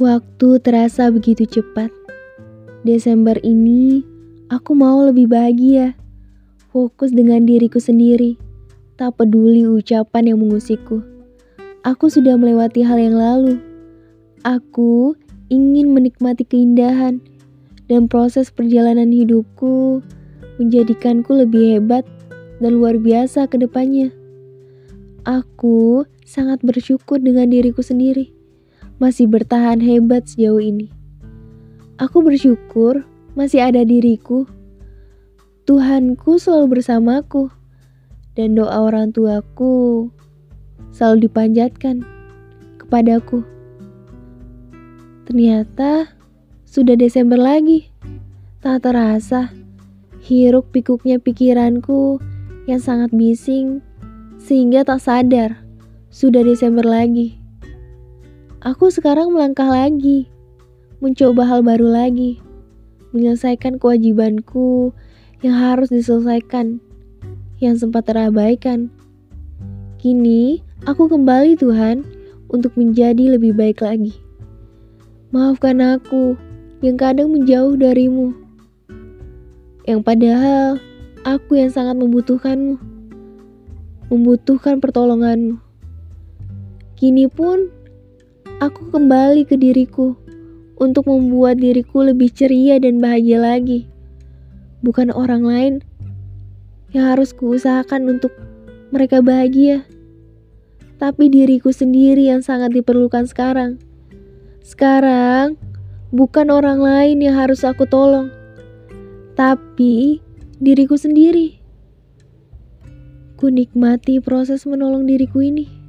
Waktu terasa begitu cepat. Desember ini, aku mau lebih bahagia. Fokus dengan diriku sendiri. Tak peduli ucapan yang mengusikku. Aku sudah melewati hal yang lalu. Aku ingin menikmati keindahan. Dan proses perjalanan hidupku menjadikanku lebih hebat dan luar biasa ke depannya. Aku sangat bersyukur dengan diriku sendiri. Masih bertahan hebat sejauh ini. Aku bersyukur masih ada diriku. Tuhanku selalu bersamaku. Dan doa orang tuaku selalu dipanjatkan kepadaku. Ternyata sudah Desember lagi. Tak terasa hiruk pikuknya pikiranku yang sangat bising, sehingga tak sadar sudah Desember lagi. Aku sekarang melangkah lagi, mencoba hal baru lagi, menyelesaikan kewajibanku yang harus diselesaikan, yang sempat terabaikan. Kini, aku kembali Tuhan untuk menjadi lebih baik lagi. Maafkan aku yang kadang menjauh darimu, yang padahal aku yang sangat membutuhkanmu, membutuhkan pertolonganmu. Kini pun, aku kembali ke diriku untuk membuat diriku lebih ceria dan bahagia lagi. Bukan orang lain yang harus kuusahakan untuk mereka bahagia, tapi diriku sendiri yang sangat diperlukan sekarang. Sekarang bukan orang lain yang harus aku tolong, tapi diriku sendiri. Ku nikmati proses menolong diriku ini.